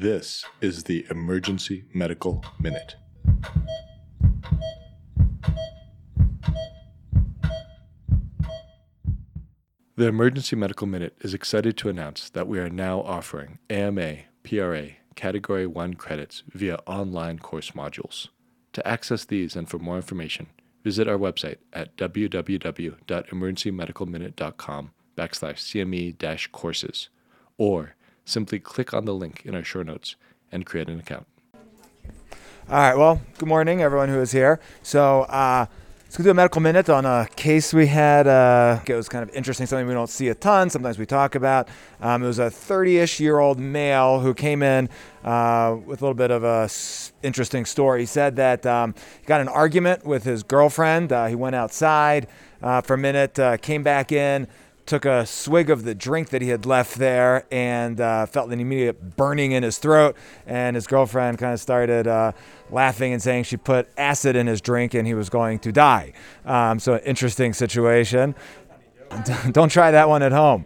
This is the Emergency Medical Minute. The Emergency Medical Minute is excited to announce that we are now offering AMA PRA Category 1 credits via online course modules. To access these and for more information, visit our website at www.emergencymedicalminute.com/CME-courses, or simply click on the link in our show notes and create an account. All right, well, good morning, everyone who is here. So let's do a medical minute on a case we had. It was kind of interesting, something we don't see a ton, sometimes we talk about. It was a 30-ish-year-old male who came in with a little bit of an interesting story. He said that he got in an argument with his girlfriend. He went outside for a minute, came back in, took a swig of the drink that he had left there, and felt an immediate burning in his throat. And his girlfriend kind of started laughing and saying she put acid in his drink and he was going to die. So an interesting situation. Don't try that one at home.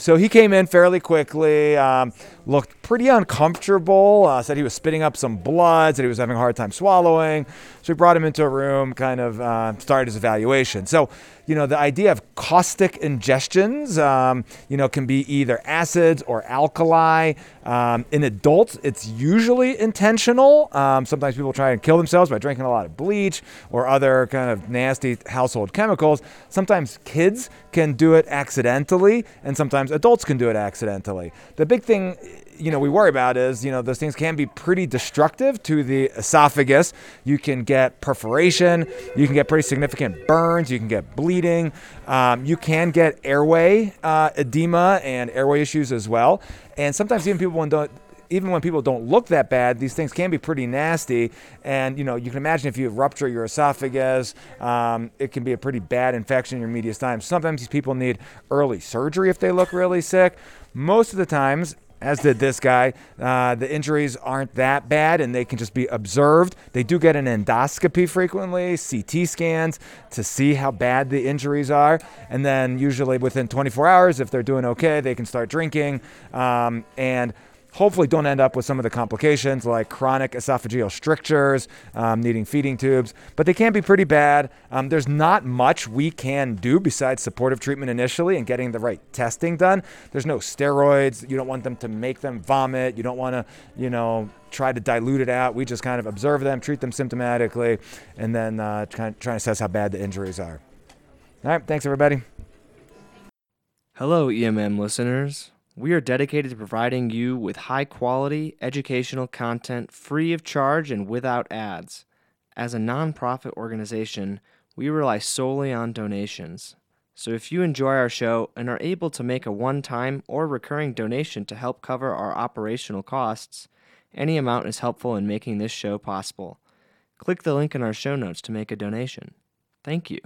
So he came in fairly quickly, looked pretty uncomfortable, said he was spitting up some blood, said he was having a hard time swallowing. So we brought him into a room, kind of started his evaluation. So, the idea of caustic ingestions, can be either acids or alkali. In adults, it's usually intentional. Sometimes people try and kill themselves by drinking a lot of bleach or other kind of nasty household chemicals. Sometimes kids can do it accidentally, and sometimes adults can do it accidentally. The big thing, we worry about is, those things can be pretty destructive to the esophagus. You can get perforation, you can get pretty significant burns, you can get bleeding, you can get airway edema and airway issues as well. And sometimes even when people don't look that bad, these things can be pretty nasty. And, you can imagine if you rupture your esophagus, it can be a pretty bad infection in your mediastinum. Sometimes these people need early surgery if they look really sick. Most of the times, as did this guy, the injuries aren't that bad and they can just be observed. They do get an endoscopy frequently, CT scans to see how bad the injuries are. And then usually within 24 hours, if they're doing okay, they can start drinking and hopefully don't end up with some of the complications like chronic esophageal strictures, needing feeding tubes, but they can be pretty bad. There's not much we can do besides supportive treatment initially and getting the right testing done. There's no steroids. You don't want them to make them vomit. You don't want to, try to dilute it out. We just kind of observe them, treat them symptomatically, and then try to assess how bad the injuries are. All right, thanks everybody. Hello, EMM listeners. We are dedicated to providing you with high-quality educational content free of charge and without ads. As a nonprofit organization, we rely solely on donations. So if you enjoy our show and are able to make a one-time or recurring donation to help cover our operational costs, any amount is helpful in making this show possible. Click the link in our show notes to make a donation. Thank you.